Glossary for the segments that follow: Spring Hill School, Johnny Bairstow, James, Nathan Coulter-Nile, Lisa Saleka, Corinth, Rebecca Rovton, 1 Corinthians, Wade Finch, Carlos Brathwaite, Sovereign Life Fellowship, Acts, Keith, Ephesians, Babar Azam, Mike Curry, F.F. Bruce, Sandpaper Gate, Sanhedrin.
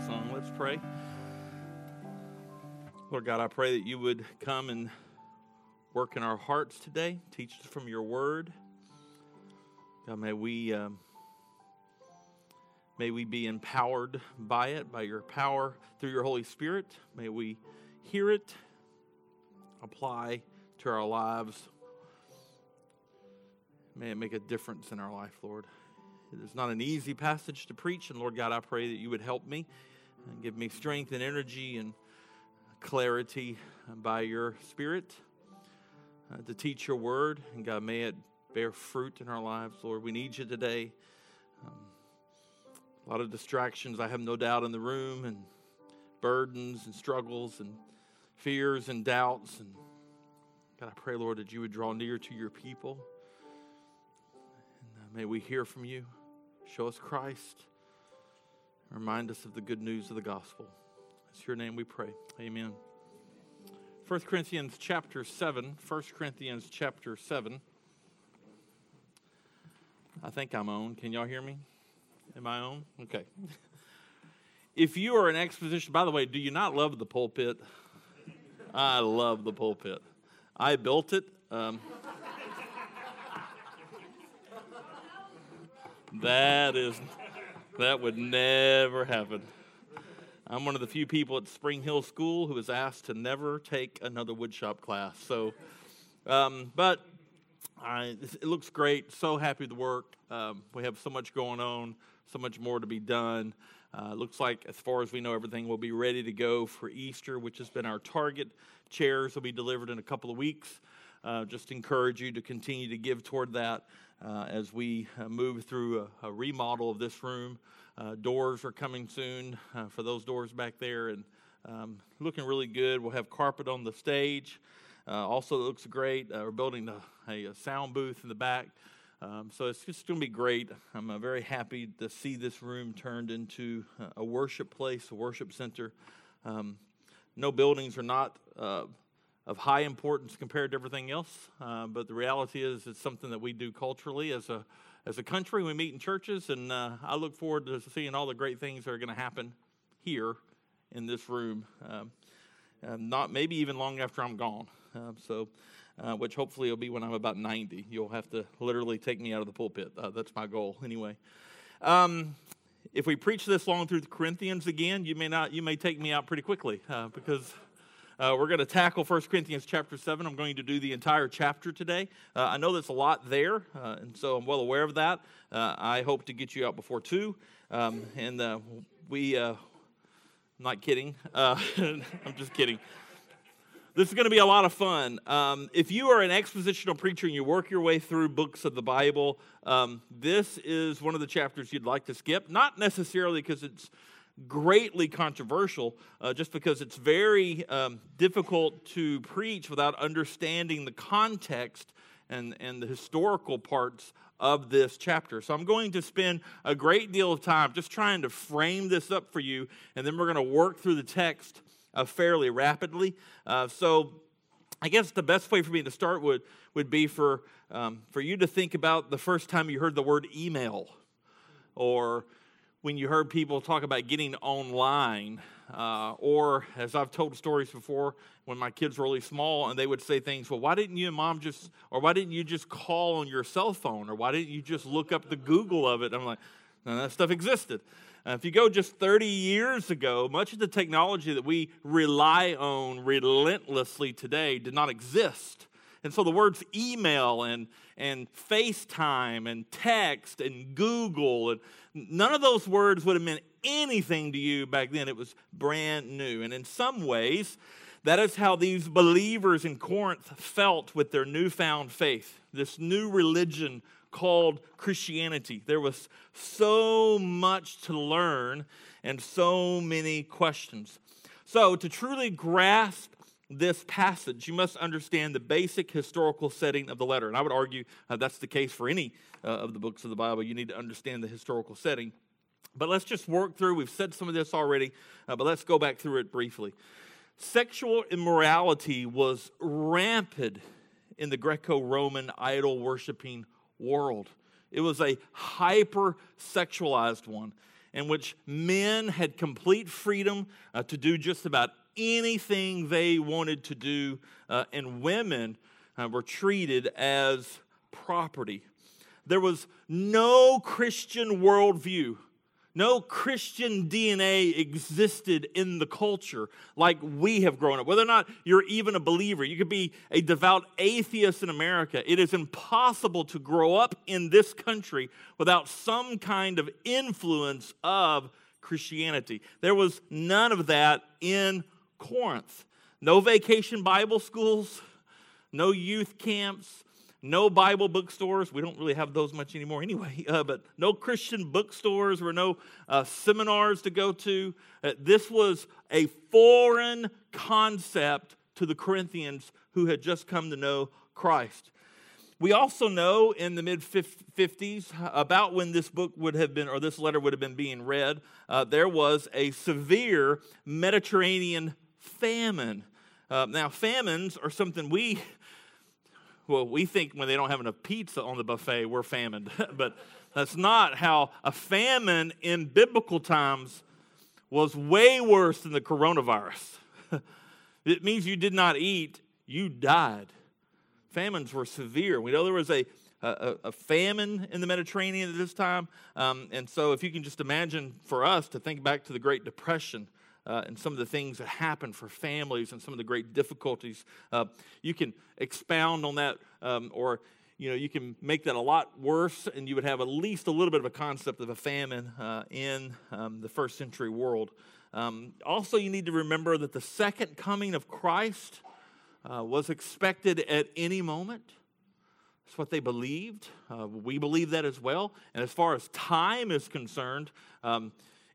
that song. Let's pray. Lord God, I pray that you would come and work in our hearts today. Teach us from your word. God, may we be empowered by it, by your power through your Holy Spirit. May we hear it, apply to our lives. May it make a difference in our life, Lord. It is not an easy passage to preach, and Lord God, I pray that you would help me and give me strength and energy and clarity by your Spirit to teach your word. And God, may it bear fruit in our lives, Lord. We need you today. A lot of distractions, I have no doubt, in the room, and burdens and struggles and fears and doubts. And God, I pray, Lord, that you would draw near to your people. And may we hear from you. Show us Christ. Remind us of the good news of the gospel. It's your name we pray. Amen. 1 Corinthians chapter 7. 1 Corinthians chapter 7. I think I'm on. Can y'all hear me? Am I on? Okay. If you are an exposition, by the way, do you not love the pulpit? I love the pulpit. I built it. That would never happen. I'm one of the few people at Spring Hill School who was asked to never take another woodshop class. So, it looks great. So happy with the work. We have so much going on, so much more to be done. Looks like, as far as we know, everything will be ready to go for Easter, which has been our target. Chairs will be delivered in a couple of weeks. Just encourage you to continue to give toward that as we move through a remodel of this room. Doors are coming soon for those doors back there, and looking really good. We'll have carpet on the stage. Also, it looks great. We're building a sound booth in the back. So it's just going to be great. I'm very happy to see this room turned into a worship place, a worship center. No buildings are not of high importance compared to everything else, but the reality is it's something that we do culturally as a country. We meet in churches, and I look forward to seeing all the great things that are going to happen here in this room, not maybe even long after I'm gone, which hopefully will be when I'm about 90. You'll have to literally take me out of the pulpit. That's my goal anyway. If we preach this long through the Corinthians again, you may take me out pretty quickly because... we're going to tackle 1 Corinthians chapter 7. I'm going to do the entire chapter today. I know there's a lot there, and so I'm well aware of that. I hope to get you out before 2. I'm not kidding. I'm just kidding. This is going to be a lot of fun. If you are an expositional preacher and you work your way through books of the Bible, this is one of the chapters you'd like to skip. Not necessarily because it's greatly controversial, just because it's very difficult to preach without understanding the context and the historical parts of this chapter. So I'm going to spend a great deal of time just trying to frame this up for you, and then we're going to work through the text fairly rapidly. So I guess the best way for me to start would be for you to think about the first time you heard the word email, or when you heard people talk about getting online, or as I've told stories before, when my kids were really small and they would say things, well, why didn't you and Mom why didn't you just call on your cell phone, or why didn't you just look up the Google of it? I'm like, no, that stuff existed. If you go just 30 years ago, much of the technology that we rely on relentlessly today did not exist. And so the words email and FaceTime and text and Google, and none of those words would have meant anything to you back then. It was brand new. And in some ways, that is how these believers in Corinth felt with their newfound faith, this new religion called Christianity. There was so much to learn and so many questions. So to truly grasp this passage, you must understand the basic historical setting of the letter. And I would argue that's the case for any of the books of the Bible. You need to understand the historical setting. But let's just work through. We've said some of this already, but let's go back through it briefly. Sexual immorality was rampant in the Greco-Roman idol-worshiping world. It was a hyper-sexualized one. in which men had complete freedom to do just about anything they wanted to do, and women were treated as property. There was no Christian worldview. No Christian DNA existed in the culture like we have grown up. Whether or not you're even a believer, you could be a devout atheist in America. It is impossible to grow up in this country without some kind of influence of Christianity. There was none of that in Corinth. No vacation Bible schools, no youth camps, no Bible bookstores. We don't really have those much anymore anyway, but no Christian bookstores or no seminars to go to. This was a foreign concept to the Corinthians who had just come to know Christ. We also know in the mid-50s, about when this book would have been, or this letter would have been being read, there was a severe Mediterranean famine. Now, famines are something we think when they don't have enough pizza on the buffet, we're famined. But that's not how a famine in biblical times was way worse than the coronavirus. It means you did not eat, you died. Famines were severe. We know there was a famine in the Mediterranean at this time. And so if you can just imagine for us to think back to the Great Depression, and some of the things that happen for families and some of the great difficulties. You can expound on that, or you can make that a lot worse, and you would have at least a little bit of a concept of a famine in the first century world. Also, you need to remember that the second coming of Christ was expected at any moment. That's what they believed. We believe that as well. And as far as time is concerned,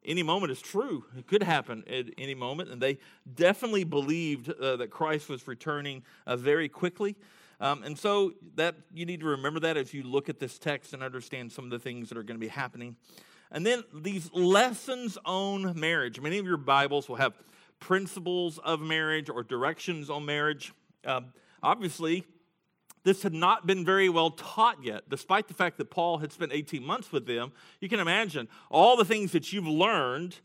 any moment is true. It could happen at any moment. And they definitely believed that Christ was returning very quickly. And so that you need to remember that as you look at this text and understand some of the things that are going to be happening. And then these lessons on marriage. Many of your Bibles will have principles of marriage or directions on marriage. Obviously, this had not been very well taught yet, despite the fact that Paul had spent 18 months with them. You can imagine all the things that you've learned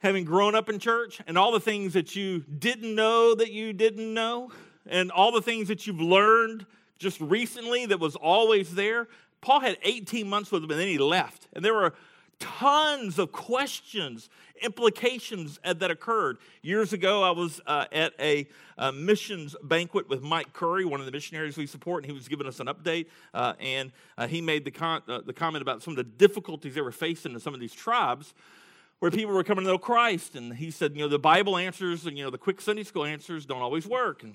having grown up in church, and all the things that you didn't know that you didn't know, and all the things that you've learned just recently that was always there. Paul had 18 months with them, and then he left. And there were tons of questions, implications that occurred. Years ago, I was at a missions banquet with Mike Curry, one of the missionaries we support, and he was giving us an update, and he made the comment about some of the difficulties they were facing in some of these tribes where people were coming to know Christ, and he said, the Bible answers and, the quick Sunday school answers don't always work, and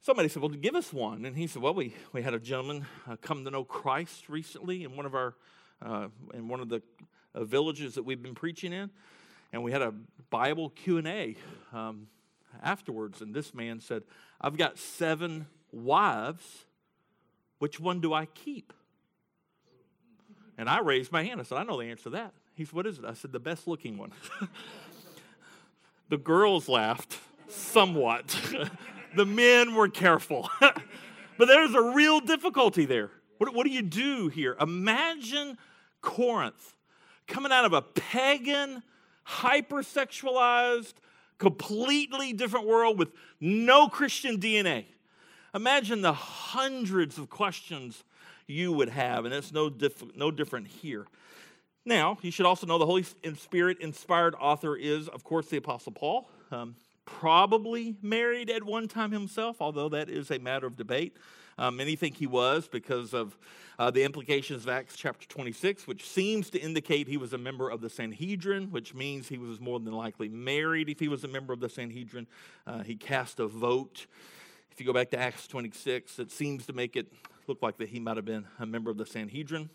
somebody said, well, give us one, and he said, well, we had a gentleman come to know Christ recently in one of our in one of the villages that we've been preaching in, and we had a Bible Q&A afterwards, and this man said, I've got 7 wives. Which one do I keep? And I raised my hand. I said, I know the answer to that. He said, what is it? I said, the best looking one. The girls laughed somewhat. The men were careful. But there's a real difficulty there. What do you do here? Imagine Corinth coming out of a pagan, hypersexualized, completely different world with no Christian DNA. Imagine the hundreds of questions you would have, and it's no different here. Now, you should also know the Holy Spirit-inspired author is, of course, the Apostle Paul, probably married at one time himself, although that is a matter of debate. Many think he was because of the implications of Acts chapter 26, which seems to indicate he was a member of the Sanhedrin, which means he was more than likely married if he was a member of the Sanhedrin. He cast a vote. If you go back to Acts 26, it seems to make it look like that he might have been a member of the Sanhedrin.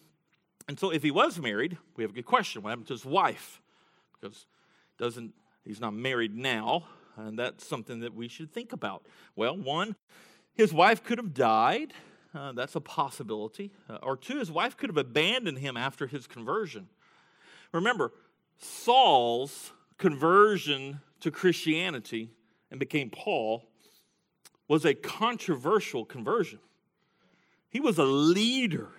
And so if he was married, we have a good question. What happened to his wife? Because he's not married now, and that's something that we should think about. Well, one, his wife could have died. That's a possibility. Or two, his wife could have abandoned him after his conversion. Remember, Saul's conversion to Christianity and became Paul was a controversial conversion. He was a leader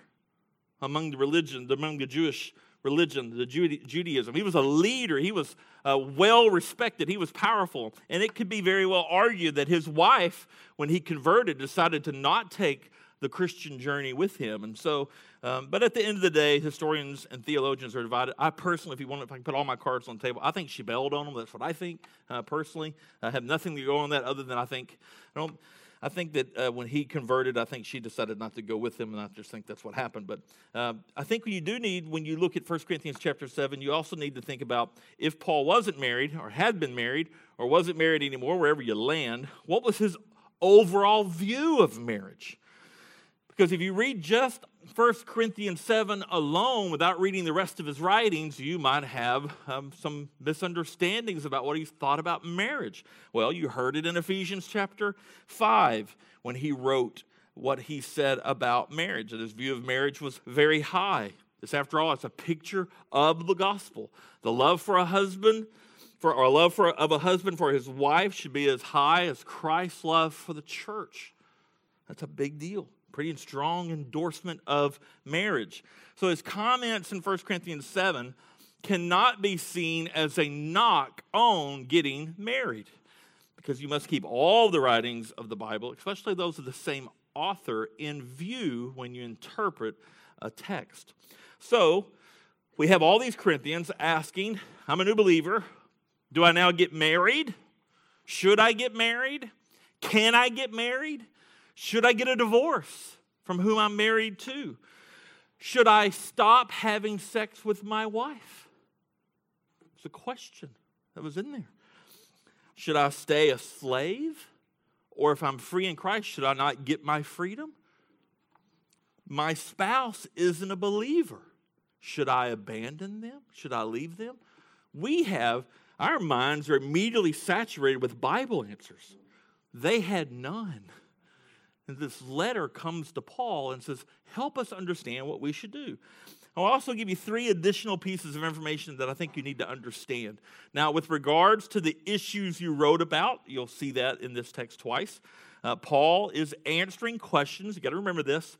among the Jewish religion, the Judaism. He was a leader. He was well respected. He was powerful. And it could be very well argued that his wife, when he converted, decided to not take the Christian journey with him. And so, but at the end of the day, historians and theologians are divided. I personally, if I can put all my cards on the table, I think she bailed on him. That's what I think personally. I have nothing to go on that other than I think that when he converted, I think she decided not to go with him, and I just think that's what happened. But I think when you look at 1 Corinthians chapter 7, you also need to think about if Paul wasn't married or had been married or wasn't married anymore, wherever you land, what was his overall view of marriage? Because if you read just 1 Corinthians 7 alone without reading the rest of his writings, you might have some misunderstandings about what he thought about marriage. Well, you heard it in Ephesians chapter 5 when he wrote what he said about marriage. And his view of marriage was very high. This, after all, it's a picture of the gospel. The love for a husband, of a husband for his wife should be as high as Christ's love for the church. That's a big deal. Pretty strong endorsement of marriage. So his comments in 1 Corinthians 7 cannot be seen as a knock on getting married, because you must keep all the writings of the Bible, especially those of the same author, in view when you interpret a text. So we have all these Corinthians asking, I'm a new believer. Do I now get married? Should I get married? Can I get married? Should I get a divorce from whom I'm married to? Should I stop having sex with my wife? It's a question that was in there. Should I stay a slave? Or if I'm free in Christ, should I not get my freedom? My spouse isn't a believer. Should I abandon them? Should I leave them? Our minds are immediately saturated with Bible answers. They had none. And this letter comes to Paul and says, help us understand what we should do. I'll also give you three additional pieces of information that I think you need to understand. Now, with regards to the issues you wrote about, you'll see that in this text twice. Paul is answering questions, you got to remember this,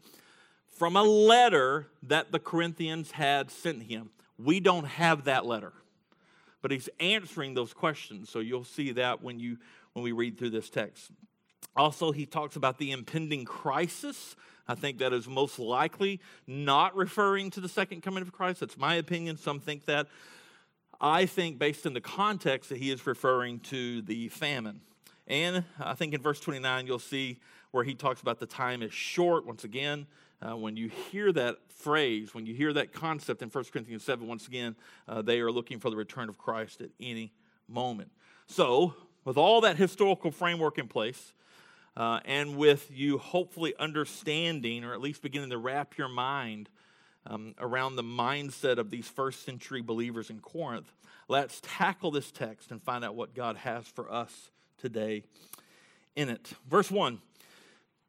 from a letter that the Corinthians had sent him. We don't have that letter, but he's answering those questions. So you'll see that when we read through this text. Also, he talks about the impending crisis. I think that is most likely not referring to the second coming of Christ. That's my opinion. Some think that. I think, based on the context, that he is referring to the famine. And I think in verse 29, you'll see where he talks about the time is short. Once again, when you hear that phrase, when you hear that concept in 1 Corinthians 7, once again, they are looking for the return of Christ at any moment. So, with all that historical framework in place, and with you hopefully understanding, or at least beginning to wrap your mind around the mindset of these first century believers in Corinth, let's tackle this text and find out what God has for us today in it. Verse 1,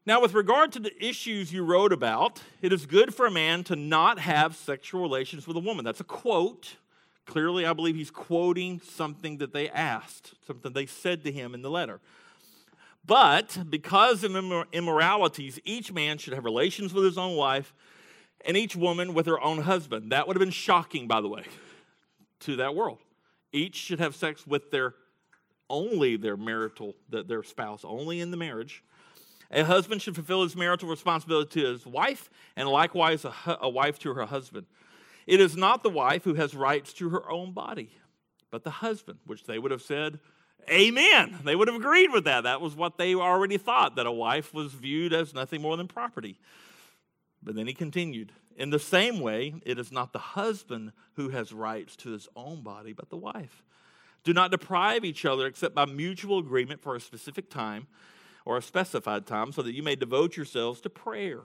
now with regard to the issues you wrote about, it is good for a man to not have sexual relations with a woman. That's a quote. Clearly, I believe he's quoting something that they asked, something they said to him in the letter. But because of immoralities, each man should have relations with his own wife and each woman with her own husband. That would have been shocking, by the way, to that world. Each should have sex with their spouse, only in the marriage. A husband should fulfill his marital responsibility to his wife, and likewise a wife to her husband. It is not the wife who has rights to her own body, but the husband, which they would have said, amen. They would have agreed with that. That was what they already thought, that a wife was viewed as nothing more than property. But then he continued, in the same way, it is not the husband who has rights to his own body, but the wife. Do not deprive each other except by mutual agreement for a specific time or a specified time, so that you may devote yourselves to prayer.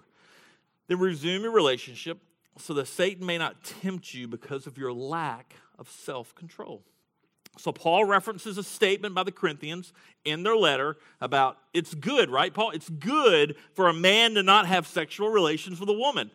Then resume your relationship so that Satan may not tempt you because of your lack of self-control. So Paul references a statement by the Corinthians in their letter about it's good, right, Paul? It's good for a man to not have sexual relations with a woman.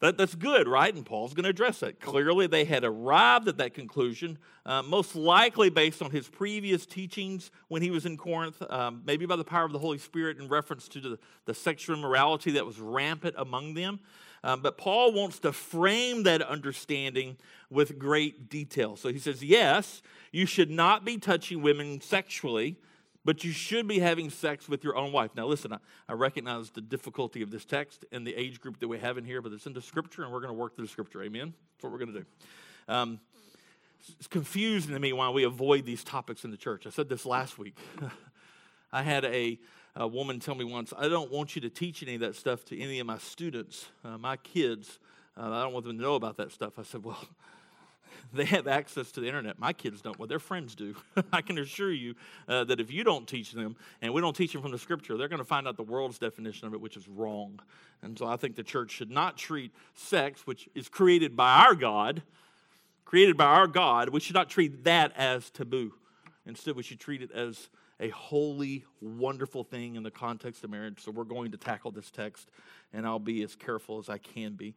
That's good, right? And Paul's going to address that. Clearly, they had arrived at that conclusion, most likely based on his previous teachings when he was in Corinth, maybe by the power of the Holy Spirit in reference to the sexual immorality that was rampant among them. But Paul wants to frame that understanding with great detail. So he says, yes, you should not be touching women sexually, but you should be having sex with your own wife. Now listen, I recognize the difficulty of this text and the age group that we have in here, but it's in the Scripture, and we're going to work through the Scripture. Amen? That's what we're going to do. It's confusing to me why we avoid these topics in the church. I said this last week. I had a woman tell me once, I don't want you to teach any of that stuff to any of my students, my kids. I don't want them to know about that stuff. I said, well, they have access to the internet. My kids don't. Well, their friends do. I can assure you that if you don't teach them, and we don't teach them from the Scripture, they're going to find out the world's definition of it, which is wrong. And so I think the church should not treat sex, which is created by our God, we should not treat that as taboo. Instead, we should treat it as a holy, wonderful thing in the context of marriage. So we're going to tackle this text, and I'll be as careful as I can be.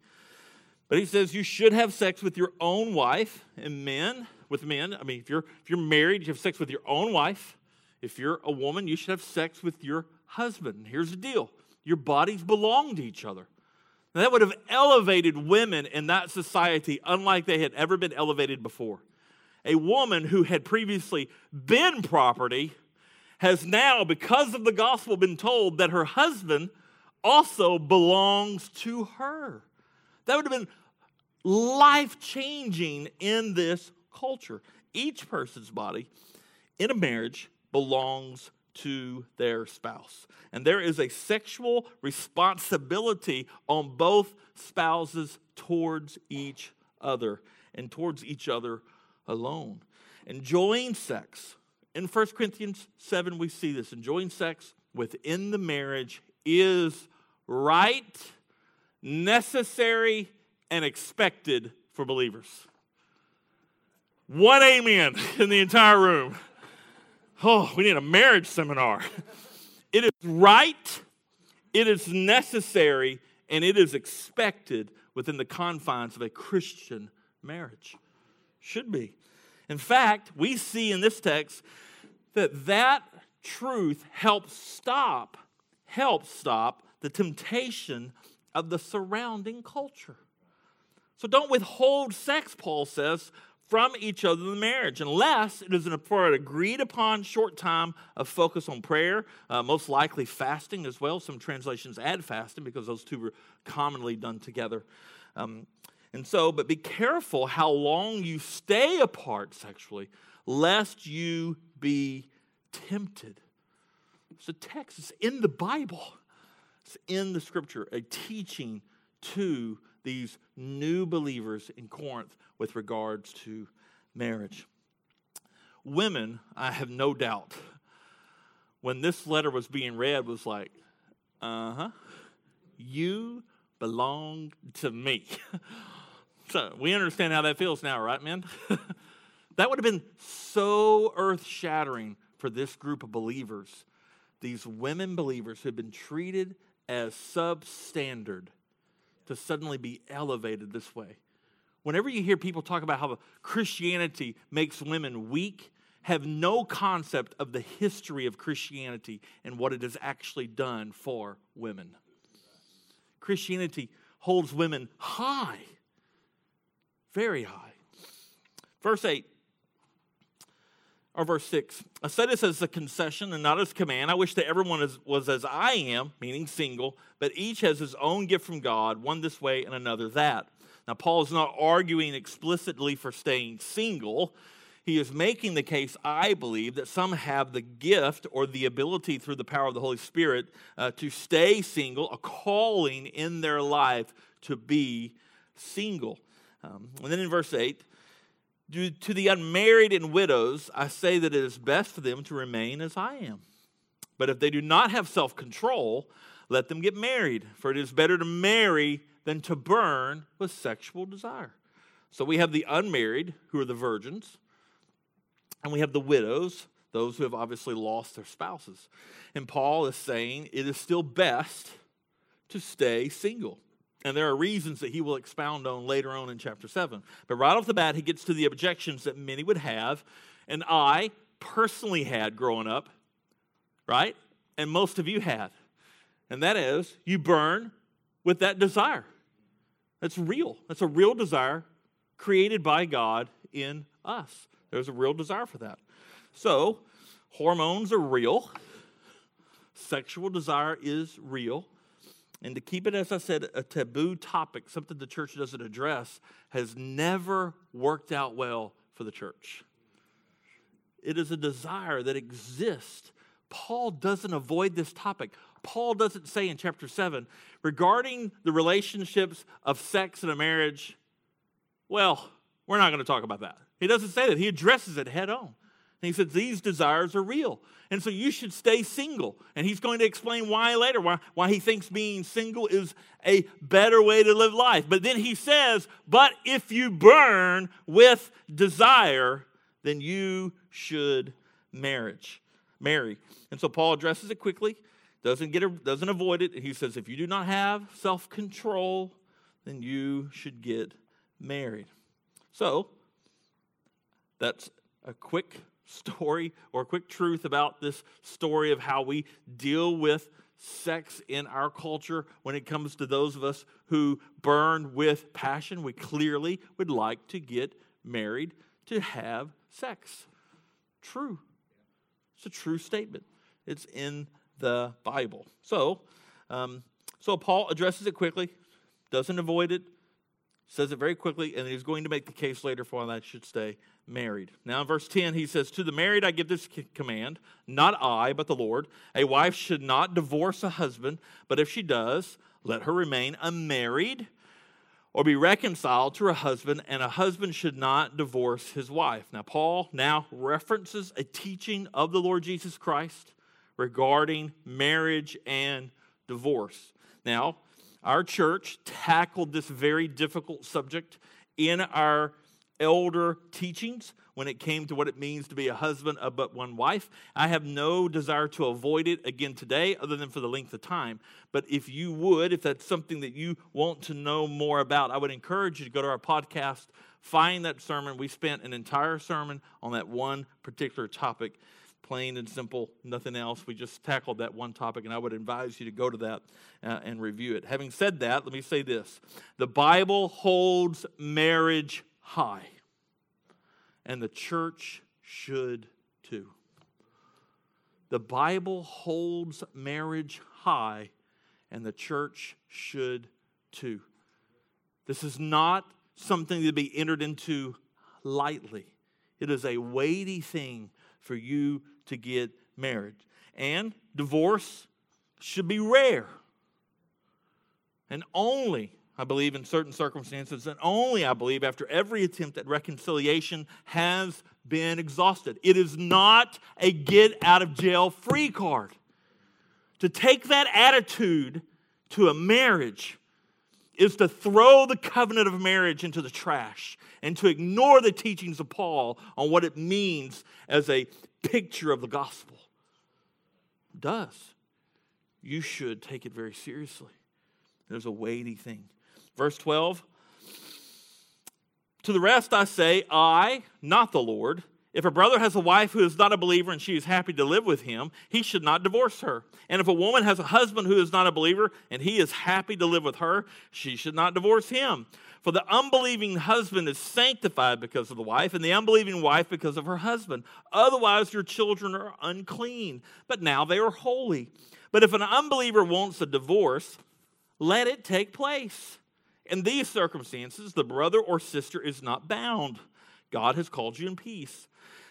But he says you should have sex with your own wife, and men, with men. I mean, if you're married, you have sex with your own wife. If you're a woman, you should have sex with your husband. Here's the deal. Your bodies belong to each other. Now, that would have elevated women in that society unlike they had ever been elevated before. A woman who had previously been property has now, because of the gospel, been told that her husband also belongs to her. That would have been life-changing in this culture. Each person's body in a marriage belongs to their spouse. And there is a sexual responsibility on both spouses towards each other and towards each other alone. Enjoying sex. In 1 Corinthians 7, we see this. Enjoying sex within the marriage is right, necessary, and expected for believers. One amen in the entire room. Oh, we need a marriage seminar. It is right, it is necessary, and it is expected within the confines of a Christian marriage. Should be. In fact, we see in this text that truth helps stop the temptation of the surrounding culture. So don't withhold sex, Paul says, from each other in the marriage, unless it is for an agreed-upon short time of focus on prayer, most likely fasting as well. Some translations add fasting because those two were commonly done together. But be careful how long you stay apart sexually, lest you be tempted. It's a text. It's in the Bible. It's in the Scripture, a teaching to these new believers in Corinth with regards to marriage. Women, I have no doubt, when this letter was being read, was like, you belong to me. So we understand how that feels now, right, men? That would have been so earth-shattering for this group of believers, these women believers who had been treated as substandard, to suddenly be elevated this way. Whenever you hear people talk about how Christianity makes women weak, have no concept of the history of Christianity and what it has actually done for women. Christianity holds women high, very high. Verse 8, or verse 6, I say this as a concession and not as command. I wish that everyone was as I am, meaning single, but each has his own gift from God, one this way and another that. Now, Paul is not arguing explicitly for staying single. He is making the case, I believe, that some have the gift or the ability through the power of the Holy Spirit to stay single, a calling in their life to be single. And then in verse 8, to the unmarried and widows, I say that it is best for them to remain as I am. But if they do not have self-control, let them get married, for it is better to marry than to burn with sexual desire. So we have the unmarried, who are the virgins, and we have the widows, those who have obviously lost their spouses. And Paul is saying it is still best to stay single. And there are reasons that he will expound on later on in chapter 7. But right off the bat, he gets to the objections that many would have, and I personally had growing up, right? And most of you had. And that is, you burn with that desire. That's real. That's a real desire created by God in us. There's a real desire for that. So, hormones are real. Sexual desire is real. And to keep it, as I said, a taboo topic, something the church doesn't address, has never worked out well for the church. It is a desire that exists. Paul doesn't avoid this topic. Paul doesn't say in chapter 7, regarding the relationships of sex and a marriage, well, we're not going to talk about that. He doesn't say that. He addresses it head on. And he says, these desires are real. And so you should stay single. And he's going to explain why later, why he thinks being single is a better way to live life. But then he says, but if you burn with desire, then you should marry. And so Paul addresses it quickly, doesn't avoid it. He says, if you do not have self-control, then you should get married. So that's a quick story or quick truth about this story of how we deal with sex in our culture when it comes to those of us who burn with passion. We clearly would like to get married to have sex. True. It's a true statement. It's in the Bible. So Paul addresses it quickly, doesn't avoid it, says it very quickly, and he's going to make the case later for why that should stay married. Now in verse 10, he says, to the married I give this command, not I, but the Lord. A wife should not divorce a husband, but if she does, let her remain unmarried or be reconciled to her husband, and a husband should not divorce his wife. Now Paul now references a teaching of the Lord Jesus Christ regarding marriage and divorce. Now, our church tackled this very difficult subject in our elder teachings when it came to what it means to be a husband of but one wife. I have no desire to avoid it again today other than for the length of time. But if that's something that you want to know more about, I would encourage you to go to our podcast, find that sermon. We spent an entire sermon on that one particular topic. Plain and simple, nothing else. We just tackled that one topic, and I would advise you to go to that and review it. Having said that, let me say this. The Bible holds marriage high, and the church should too. The Bible holds marriage high, and the church should too. This is not something to be entered into lightly. It is a weighty thing for you to get married. And divorce should be rare. And only, I believe, in certain circumstances, and only, I believe, after every attempt at reconciliation has been exhausted. It is not a get-out-of-jail-free card. To take that attitude to a marriage is to throw the covenant of marriage into the trash and to ignore the teachings of Paul on what it means as a picture of the gospel. It does. You should take it very seriously. There's a weighty thing. Verse 12, to the rest I say, I, not the Lord. If a brother has a wife who is not a believer and she is happy to live with him, he should not divorce her. And if a woman has a husband who is not a believer and he is happy to live with her, she should not divorce him. For the unbelieving husband is sanctified because of the wife, and the unbelieving wife because of her husband. Otherwise, your children are unclean, but now they are holy. But if an unbeliever wants a divorce, let it take place. In these circumstances, the brother or sister is not bound. God has called you in peace.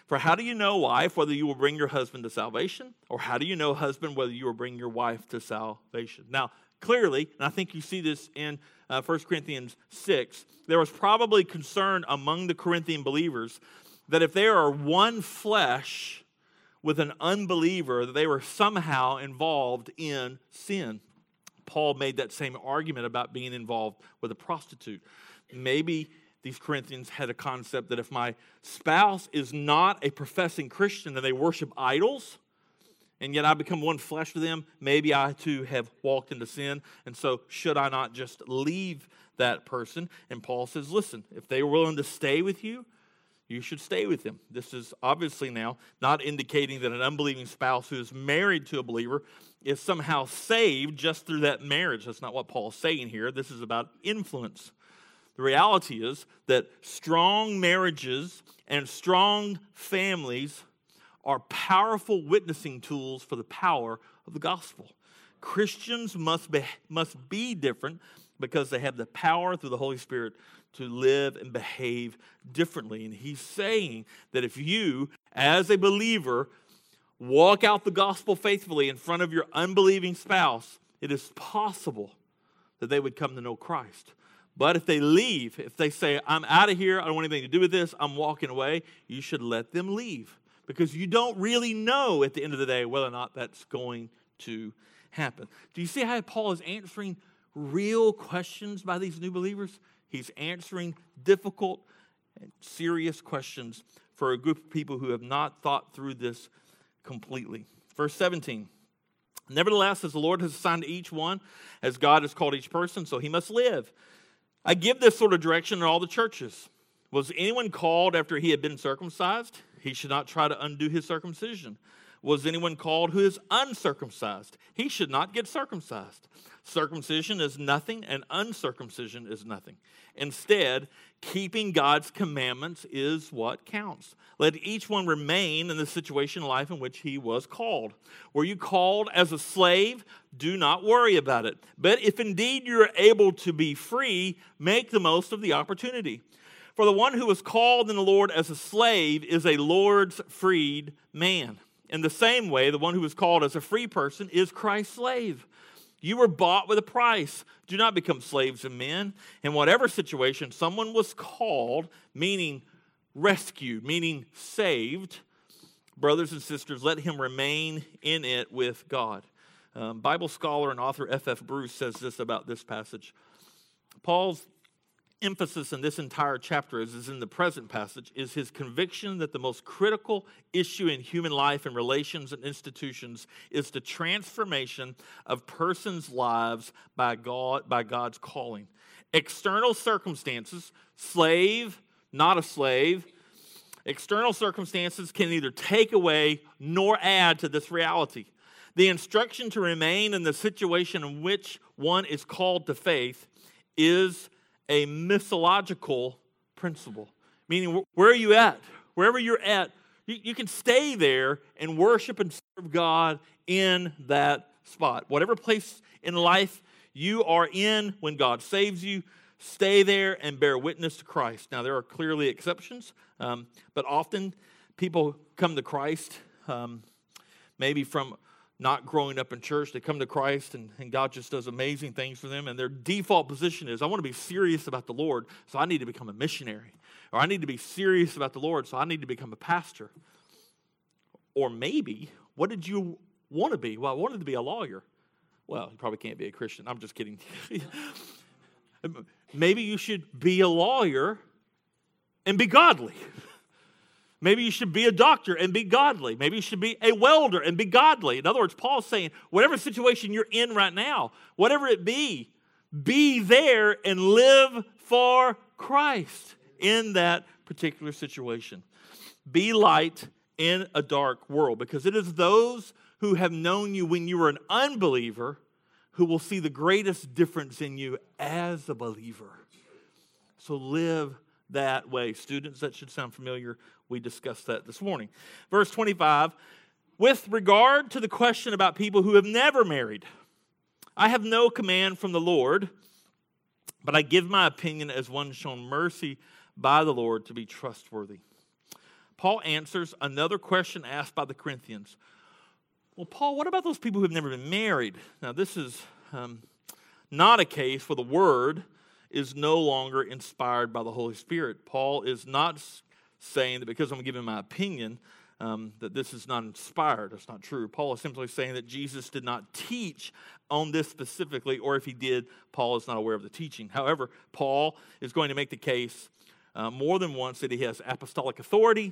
For how do you know, wife, whether you will bring your husband to salvation? Or how do you know, husband, whether you will bring your wife to salvation? Now, clearly, and I think you see this in 1 Corinthians 6, there was probably concern among the Corinthian believers that if they are one flesh with an unbeliever, that they were somehow involved in sin. Paul made that same argument about being involved with a prostitute. Maybe these Corinthians had a concept that if my spouse is not a professing Christian, then they worship idols, and yet I become one flesh with them, maybe I too have walked into sin, and so should I not just leave that person? And Paul says, listen, if they are willing to stay with you, you should stay with them. This is obviously now not indicating that an unbelieving spouse who is married to a believer is somehow saved just through that marriage. That's not what Paul's saying here. This is about influence. The reality is that strong marriages and strong families are powerful witnessing tools for the power of the gospel. Christians must be different because they have the power through the Holy Spirit to live and behave differently. And he's saying that if you, as a believer, walk out the gospel faithfully in front of your unbelieving spouse, it is possible that they would come to know Christ. But if they leave, if they say, I'm out of here, I don't want anything to do with this, I'm walking away, you should let them leave. Because you don't really know at the end of the day whether or not that's going to happen. Do you see how Paul is answering real questions by these new believers? He's answering difficult and serious questions for a group of people who have not thought through this completely. Verse 17, nevertheless, as the Lord has assigned to each one, as God has called each person, so he must live. I give this sort of direction to all the churches. Was anyone called after he had been circumcised? He should not try to undo his circumcision. Was anyone called who is uncircumcised? He should not get circumcised. Circumcision is nothing, and uncircumcision is nothing. Instead, keeping God's commandments is what counts. Let each one remain in the situation in life in which he was called. Were you called as a slave? Do not worry about it. But if indeed you are able to be free, make the most of the opportunity. For the one who was called in the Lord as a slave is a Lord's freed man. In the same way, the one who is called as a free person is Christ's slave. You were bought with a price. Do not become slaves of men. In whatever situation someone was called, meaning rescued, meaning saved, brothers and sisters, let him remain in it with God. Bible scholar and author F.F. Bruce says this about this passage. Paul's emphasis in this entire chapter, as is in the present passage, is his conviction that the most critical issue in human life and relations and institutions is the transformation of persons' lives by God's calling. External circumstances, slave, not a slave, external circumstances can neither take away nor add to this reality. The instruction to remain in the situation in which one is called to faith is a missiological principle, meaning where are you at? Wherever you're at, you can stay there and worship and serve God in that spot. Whatever place in life you are in when God saves you, stay there and bear witness to Christ. Now, there are clearly exceptions, but often people come to Christ maybe from not growing up in church. They come to Christ and God just does amazing things for them. And their default position is, I want to be serious about the Lord, so I need to become a missionary. Or I need to be serious about the Lord, so I need to become a pastor. Or maybe, what did you want to be? Well, I wanted to be a lawyer. Well, you probably can't be a Christian. I'm just kidding. Maybe you should be a lawyer and be godly. Maybe you should be a doctor and be godly. Maybe you should be a welder and be godly. In other words, Paul's saying, whatever situation you're in right now, whatever it be there and live for Christ in that particular situation. Be light in a dark world, because it is those who have known you when you were an unbeliever who will see the greatest difference in you as a believer. So live that way. Students, that should sound familiar. We discussed that this morning. Verse 25, with regard to the question about people who have never married, I have no command from the Lord, but I give my opinion as one shown mercy by the Lord to be trustworthy. Paul answers another question asked by the Corinthians. Well, Paul, what about those people who have never been married? Now, this is not a case where the word is no longer inspired by the Holy Spirit. Paul is not saying that because I'm giving my opinion, that this is not inspired. That's not true. Paul is simply saying that Jesus did not teach on this specifically, or if he did, Paul is not aware of the teaching. However, Paul is going to make the case more than once that he has apostolic authority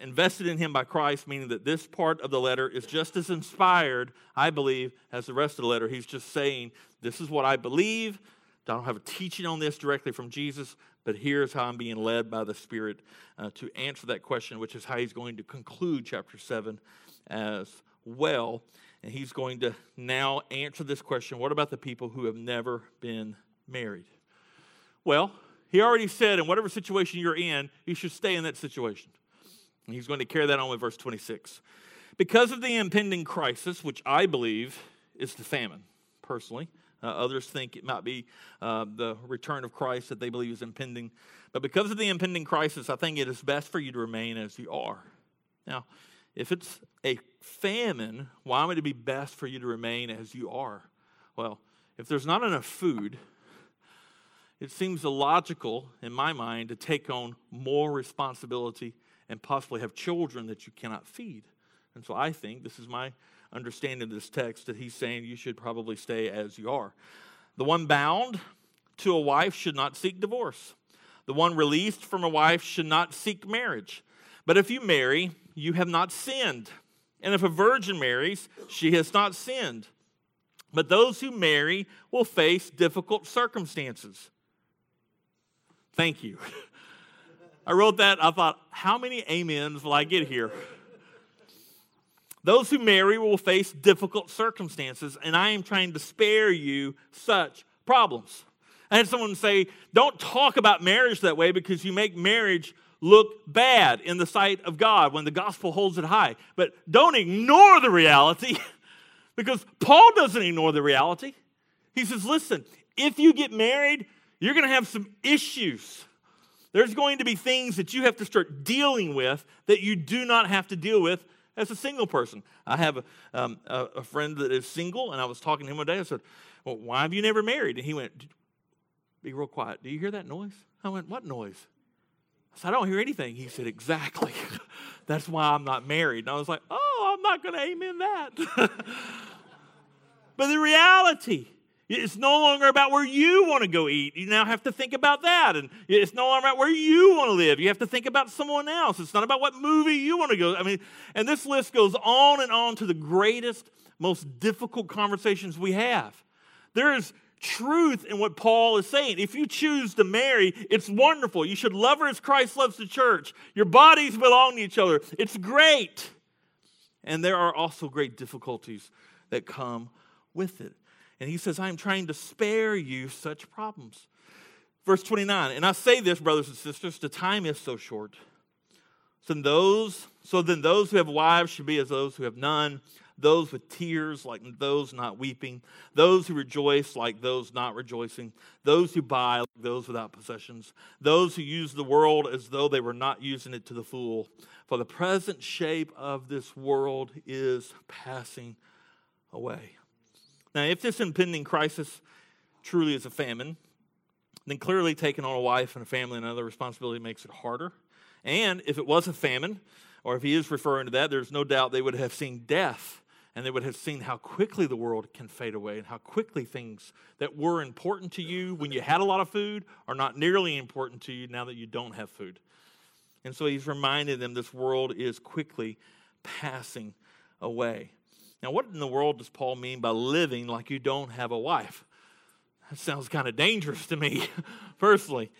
invested in him by Christ, meaning that this part of the letter is just as inspired, I believe, as the rest of the letter. He's just saying, this is what I believe. I don't have a teaching on this directly from Jesus, but here's how I'm being led by the Spirit to answer that question, which is how he's going to conclude chapter 7 as well. And he's going to now answer this question, what about the people who have never been married? Well, He already said in whatever situation you're in, you should stay in that situation. And he's going to carry that on with verse 26. Because of the impending crisis, which I believe is the famine, personally. Others think it might be the return of Christ that they believe is impending. But because of the impending crisis, I think it is best for you to remain as you are. Now, if it's a famine, why would it be best for you to remain as you are? Well, if there's not enough food, it seems illogical, in my mind, to take on more responsibility and possibly have children that you cannot feed. And so I think, this is my understanding of this text, that he's saying you should probably stay as you are. The one bound to a wife should not seek divorce. The one released from a wife should not seek marriage. But if you marry, you have not sinned. And if a virgin marries, she has not sinned. But those who marry will face difficult circumstances. Thank you. I wrote that. I thought, how many amens will I get here? Those who marry will face difficult circumstances, and I am trying to spare you such problems. I had someone say, don't talk about marriage that way because you make marriage look bad in the sight of God when the gospel holds it high. But don't ignore the reality because Paul doesn't ignore the reality. He says, listen, if you get married, you're going to have some issues. There's going to be things that you have to start dealing with that you do not have to deal with as a single person. I have a friend that is single, and I was talking to him one day. I said, well, why have you never married? And he went, be real quiet. Do you hear that noise? I went, what noise? I said, I don't hear anything. He said, exactly. That's why I'm not married. And I was like, oh, I'm not going to amen that. But the reality, it's no longer about where you want to go eat. You now have to think about that. And it's no longer about where you want to live. You have to think about someone else. It's not about what movie you want to go. I mean, and this list goes on and on to the greatest, most difficult conversations we have. There is truth in what Paul is saying. If you choose to marry, it's wonderful. You should love her as Christ loves the church. Your bodies belong to each other. It's great. And there are also great difficulties that come with it. And he says, I am trying to spare you such problems. Verse 29, and I say this, brothers and sisters, the time is so short. So then those who have wives should be as those who have none, those with tears like those not weeping, those who rejoice like those not rejoicing, those who buy like those without possessions, those who use the world as though they were not using it to the full. For the present shape of this world is passing away. Now, if this impending crisis truly is a famine, then clearly taking on a wife and a family and another responsibility makes it harder. And if it was a famine, or if he is referring to that, there's no doubt they would have seen death, and they would have seen how quickly the world can fade away and how quickly things that were important to you when you had a lot of food are not nearly important to you now that you don't have food. And so he's reminding them this world is quickly passing away. Now, what in the world does Paul mean by living like you don't have a wife? That sounds kind of dangerous to me, personally.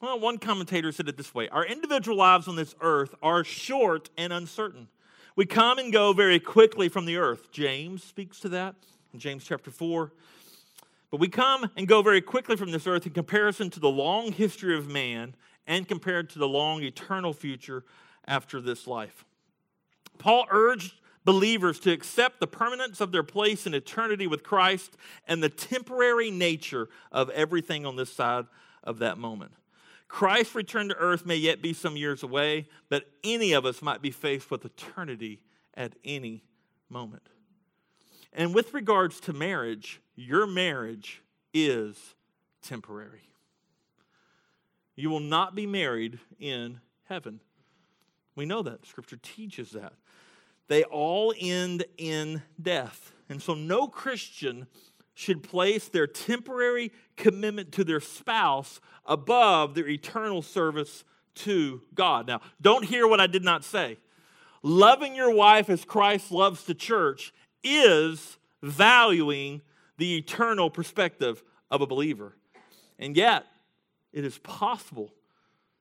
Well, one commentator said it this way. Our individual lives on this earth are short and uncertain. We come and go very quickly from the earth. James speaks to that in James chapter 4. But we come and go very quickly from this earth in comparison to the long history of man and compared to the long eternal future after this life. Paul urged believers to accept the permanence of their place in eternity with Christ and the temporary nature of everything on this side of that moment. Christ's return to earth may yet be some years away, but any of us might be faced with eternity at any moment. And with regards to marriage, your marriage is temporary. You will not be married in heaven. We know that. Scripture teaches that. They all end in death. And so no Christian should place their temporary commitment to their spouse above their eternal service to God. Now, don't hear what I did not say. Loving your wife as Christ loves the church is valuing the eternal perspective of a believer. And yet, it is possible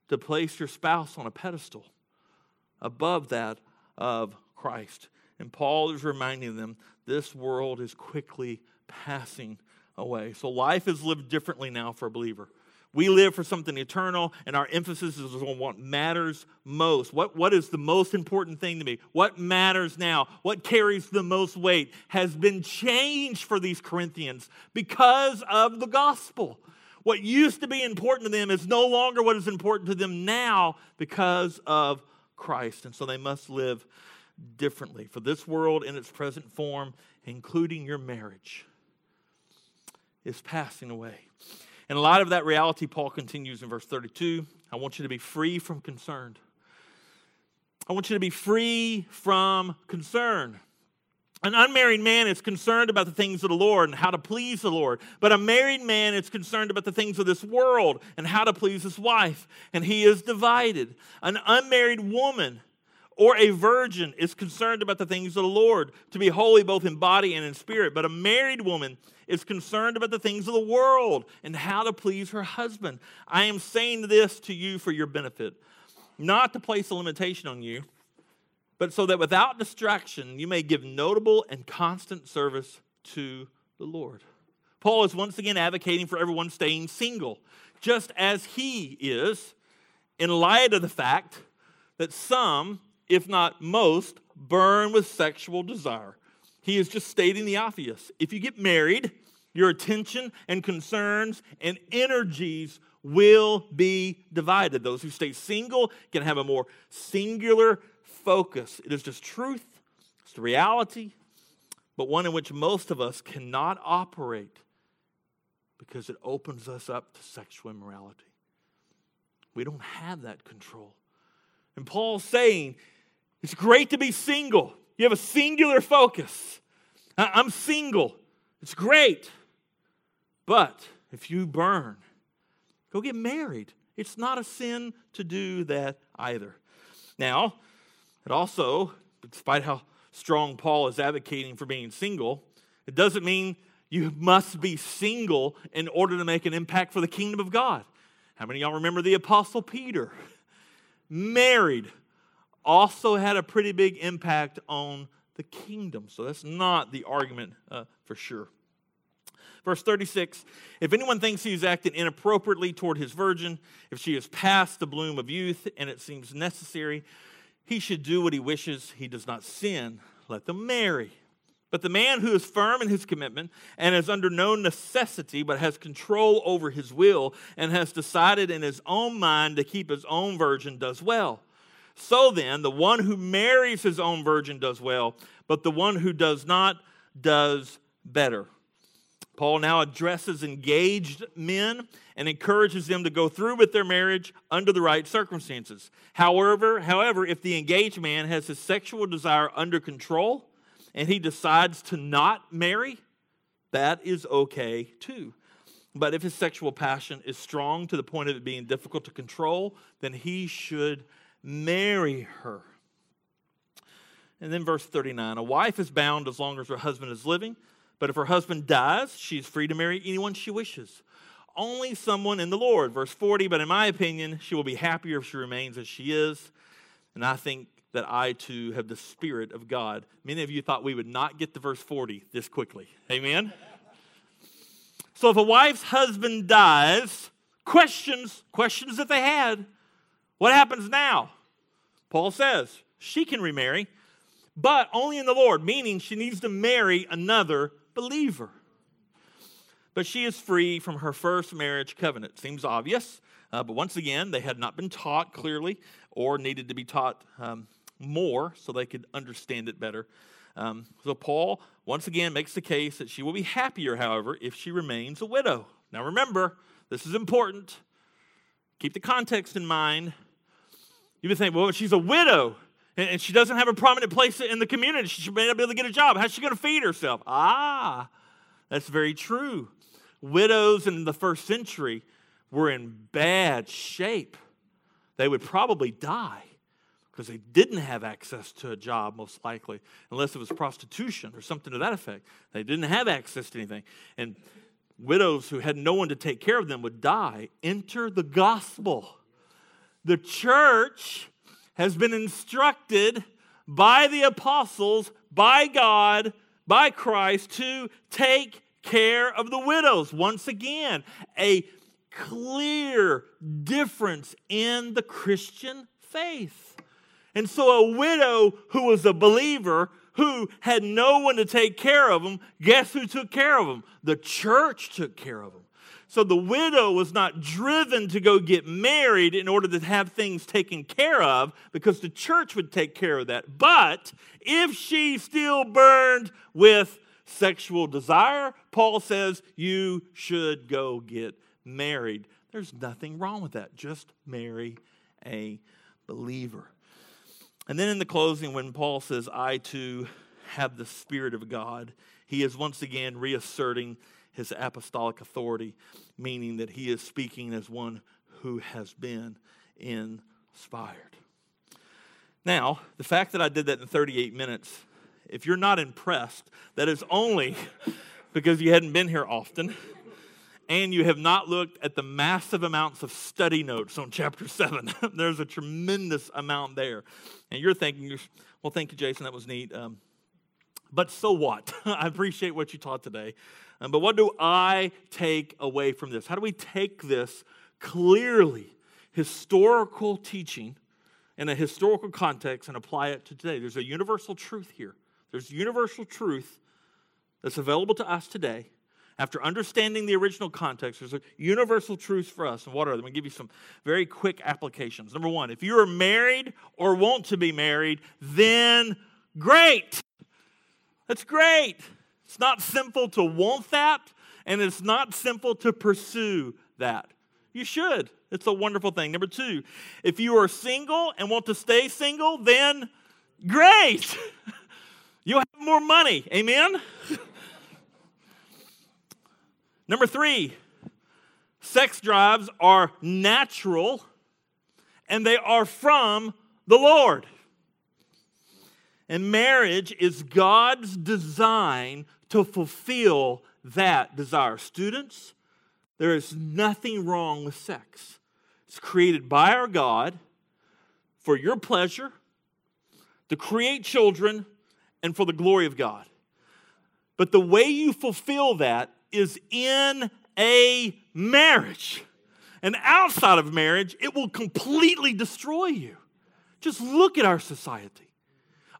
to place your spouse on a pedestal above that of Christ. And Paul is reminding them this world is quickly passing away. So life is lived differently now for a believer. We live for something eternal, and our emphasis is on what matters most. What is the most important thing to me? What matters now? What carries the most weight has been changed for these Corinthians because of the gospel. What used to be important to them is no longer what is important to them now because of Christ. And so they must live differently for this world in its present form, including your marriage, is passing away. In light of that reality, Paul continues in verse 32, I want you to be free from concern. I want you to be free from concern. An unmarried man is concerned about the things of the Lord and how to please the Lord. But a married man is concerned about the things of this world and how to please his wife. And he is divided. An unmarried woman or a virgin is concerned about the things of the Lord, to be holy both in body and in spirit. But a married woman is concerned about the things of the world and how to please her husband. I am saying this to you for your benefit, not to place a limitation on you, but so that without distraction you may give notable and constant service to the Lord. Paul is once again advocating for everyone staying single, just as he is, in light of the fact that some, if not most, burn with sexual desire. He is just stating the obvious. If you get married, your attention and concerns and energies will be divided. Those who stay single can have a more singular focus. It is just truth. It's the reality, but one in which most of us cannot operate because it opens us up to sexual immorality. We don't have that control. And Paul's saying, it's great to be single. You have a singular focus. I'm single. It's great. But if you burn, go get married. It's not a sin to do that either. Now, it also, despite how strong Paul is advocating for being single, it doesn't mean you must be single in order to make an impact for the kingdom of God. How many of y'all remember the Apostle Peter? Married, also had a pretty big impact on the kingdom. So that's not the argument for sure. Verse 36, if anyone thinks he is acting inappropriately toward his virgin, if she is past the bloom of youth and it seems necessary, he should do what he wishes. He does not sin. Let them marry. But the man who is firm in his commitment and is under no necessity but has control over his will and has decided in his own mind to keep his own virgin does well. So then, the one who marries his own virgin does well, but the one who does not does better. Paul now addresses engaged men and encourages them to go through with their marriage under the right circumstances. However, if the engaged man has his sexual desire under control and he decides to not marry, that is okay too. But if his sexual passion is strong to the point of it being difficult to control, then he should marry her. And then verse 39, a wife is bound as long as her husband is living, but if her husband dies, she is free to marry anyone she wishes. Only someone in the Lord. Verse 40, but in my opinion, she will be happier if she remains as she is. And I think that I too have the Spirit of God. Many of you thought we would not get to verse 40 this quickly. Amen? So if a wife's husband dies, questions that they had, what happens now? Paul says she can remarry, but only in the Lord, meaning she needs to marry another believer. But she is free from her first marriage covenant. Seems obvious, but once again, they had not been taught clearly or needed to be taught more so they could understand it better. So Paul, once again, makes the case that she will be happier, however, if she remains a widow. Now remember, this is important. Keep the context in mind. You've been thinking, well, she's a widow, and she doesn't have a prominent place in the community. She may not be able to get a job. How's she going to feed herself? That's very true. Widows in the first century were in bad shape. They would probably die because they didn't have access to a job, most likely, unless it was prostitution or something to that effect. They didn't have access to anything. And widows who had no one to take care of them would die. Enter the gospel. The church has been instructed by the apostles, by God, by Christ, to take care of the widows. Once again, a clear difference in the Christian faith. And so a widow who was a believer who had no one to take care of them, guess who took care of them? The church took care of them. So the widow was not driven to go get married in order to have things taken care of, because the church would take care of that. But if she still burned with sexual desire, Paul says you should go get married. There's nothing wrong with that. Just marry a believer. And then in the closing, when Paul says, I too have the Spirit of God, he is once again reasserting his apostolic authority, meaning that he is speaking as one who has been inspired. Now, the fact that I did that in 38 minutes, if you're not impressed, that is only because you hadn't been here often and you have not looked at the massive amounts of study notes on chapter 7. There's a tremendous amount there. And you're thinking, well, thank you, Jason, that was neat. But so what? I appreciate what you taught today. But what do I take away from this? How do we take this clearly historical teaching in a historical context and apply it to today? There's a universal truth here. There's universal truth that's available to us today. After understanding the original context, there's a universal truth for us. And what are they? I'm going to give you some very quick applications. Number one, if you are married or want to be married, then great. That's great. It's not sinful to want that, and it's not sinful to pursue that. You should. It's a wonderful thing. Number two, if you are single and want to stay single, then great. You'll have more money. Amen? Number three, sex drives are natural, and they are from the Lord. And marriage is God's design to fulfill that desire. Students, there is nothing wrong with sex. It's created by our God for your pleasure, to create children, and for the glory of God. But the way you fulfill that is in a marriage. And outside of marriage, it will completely destroy you. Just look at our society.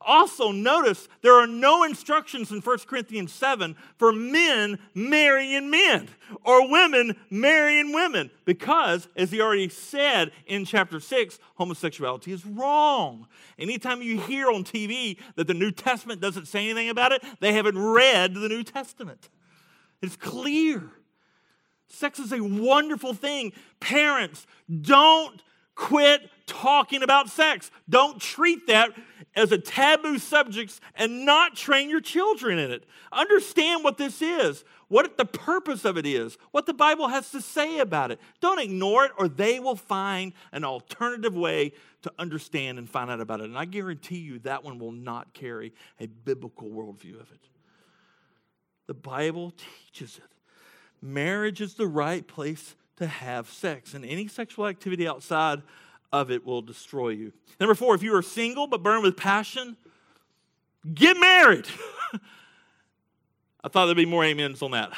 Also, notice there are no instructions in 1 Corinthians 7 for men marrying men or women marrying women because, as he already said in chapter 6, homosexuality is wrong. Anytime you hear on TV that the New Testament doesn't say anything about it, they haven't read the New Testament. It's clear. Sex is a wonderful thing. Parents, don't quit talking about sex. Don't treat that as a taboo subject and not train your children in it. Understand what this is, what the purpose of it is, what the Bible has to say about it. Don't ignore it, or they will find an alternative way to understand and find out about it. And I guarantee you that one will not carry a biblical worldview of it. The Bible teaches it. Marriage is the right place to have sex, and any sexual activity outside of it will destroy you. Number four, if you are single but burned with passion, get married. I thought there'd be more amens on that.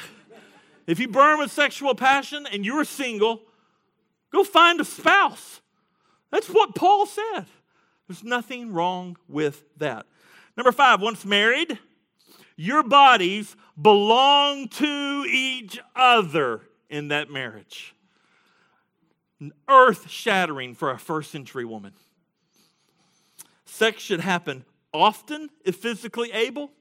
If you burn with sexual passion and you're single, go find a spouse. That's what Paul said. There's nothing wrong with that. Number five, once married, your bodies belong to each other in that marriage. Earth-shattering for a first-century woman. Sex should happen often, if physically able,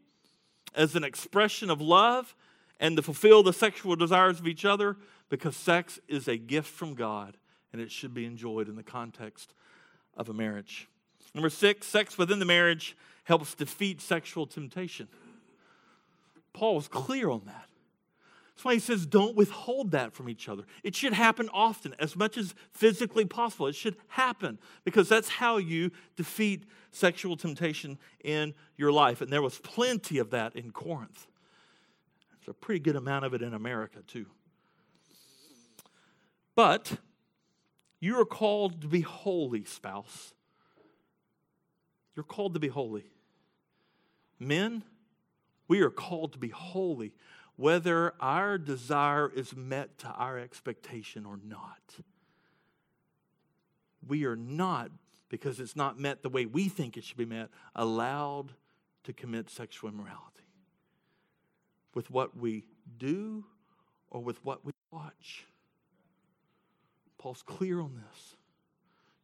as an expression of love and to fulfill the sexual desires of each other, because sex is a gift from God and it should be enjoyed in the context of a marriage. Number six, sex within the marriage helps defeat sexual temptation. Paul was clear on that. That's why he says don't withhold that from each other. It should happen often, as much as physically possible. It should happen because that's how you defeat sexual temptation in your life. And there was plenty of that in Corinth. There's a pretty good amount of it in America too. But you are called to be holy, spouse. You're called to be holy. Men, we are called to be holy. whether our desire is met to our expectation or not. We are not, because it's not met the way we think it should be met, allowed to commit sexual immorality with what we do or with what we watch. Paul's clear on this.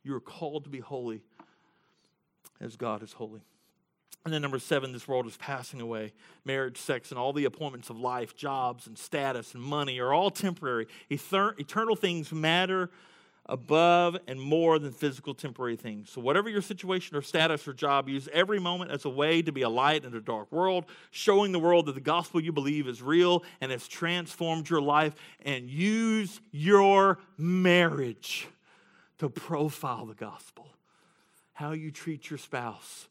You are called to be holy as God is holy. And then number 7, this world is passing away. Marriage, sex, and all the appointments of life, jobs, and status, and money are all temporary. Eternal things matter above and more than physical temporary things. So whatever your situation or status or job, use every moment as a way to be a light in a dark world, showing the world that the gospel you believe is real and has transformed your life. And use your marriage to profile the gospel. How you treat your spouse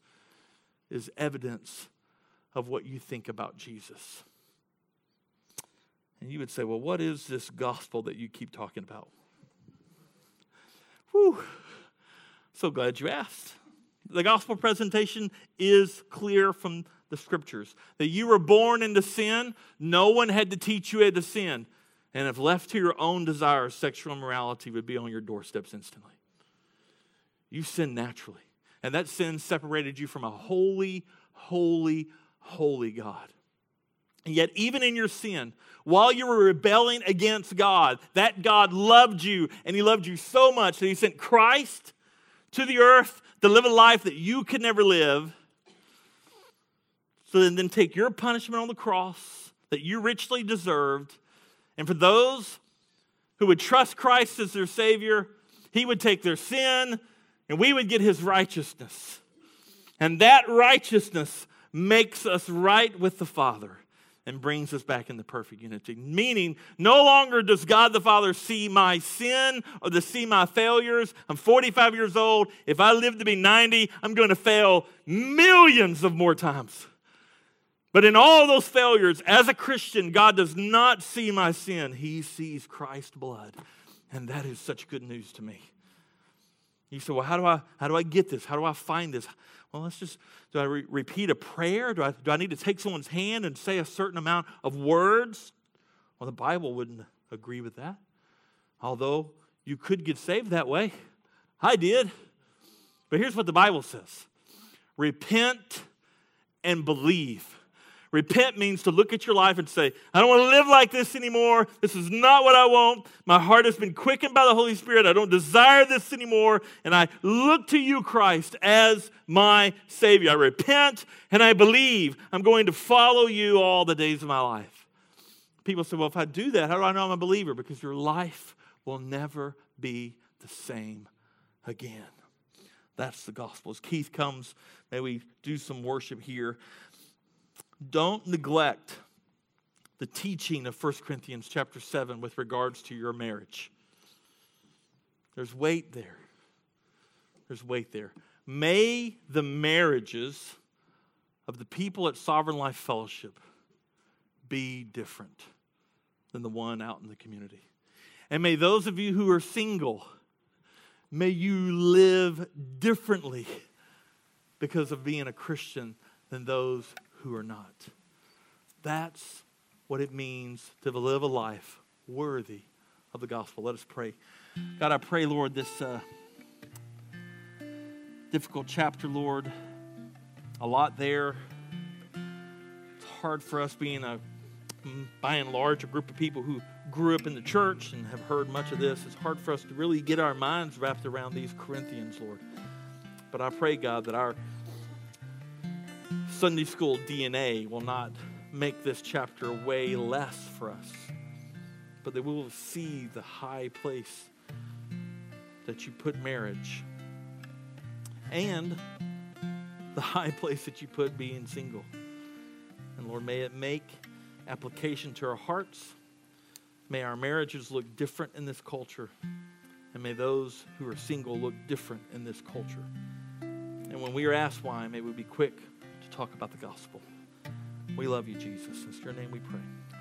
is evidence of what you think about Jesus. And you would say, well, what is this gospel that you keep talking about? Whew, so glad you asked. The gospel presentation is clear from the scriptures. That you were born into sin, no one had to teach you how to sin. And if left to your own desires, sexual immorality would be on your doorsteps instantly. You sin naturally. And that sin separated you from a holy, holy, holy God. And yet, even in your sin, while you were rebelling against God, that God loved you, and He loved you so much that He sent Christ to the earth to live a life that you could never live, so then take your punishment on the cross that you richly deserved. And for those who would trust Christ as their Savior, He would take their sin, and we would get His righteousness. And that righteousness makes us right with the Father and brings us back into perfect unity. Meaning, no longer does God the Father see my sin or see my failures. I'm 45 years old. If I live to be 90, I'm going to fail millions of more times. But in all those failures, as a Christian, God does not see my sin. He sees Christ's blood. And that is such good news to me. You say, well, how do I get this? How do I find this? Well, do I repeat a prayer? Do I need to take someone's hand and say a certain amount of words? Well, the Bible wouldn't agree with that. Although you could get saved that way. I did. But here's what the Bible says. Repent and believe. Repent means to look at your life and say, I don't want to live like this anymore. This is not what I want. My heart has been quickened by the Holy Spirit. I don't desire this anymore. And I look to you, Christ, as my Savior. I repent and I believe. I'm going to follow you all the days of my life. People say, well, if I do that, how do I know I'm a believer? Because your life will never be the same again. That's the gospel. As Keith comes, may we do some worship here. Don't neglect the teaching of 1 Corinthians chapter 7 with regards to your marriage. There's weight there. There's weight there. May the marriages of the people at Sovereign Life Fellowship be different than the one out in the community. And may those of you who are single, may you live differently because of being a Christian than those who are not. That's what it means to live a life worthy of the gospel. Let us pray. God, I pray, Lord, this difficult chapter, Lord, a lot there. It's hard for us being by and large, a group of people who grew up in the church and have heard much of this. It's hard for us to really get our minds wrapped around these Corinthians, Lord. But I pray, God, that our Sunday school DNA will not make this chapter way less for us, but that we will see the high place that you put marriage and the high place that you put being single. And Lord, may it make application to our hearts. May our marriages look different in this culture, and may those who are single look different in this culture. And when we are asked why, may we be quick talk about the gospel. We love you, Jesus. In your name we pray.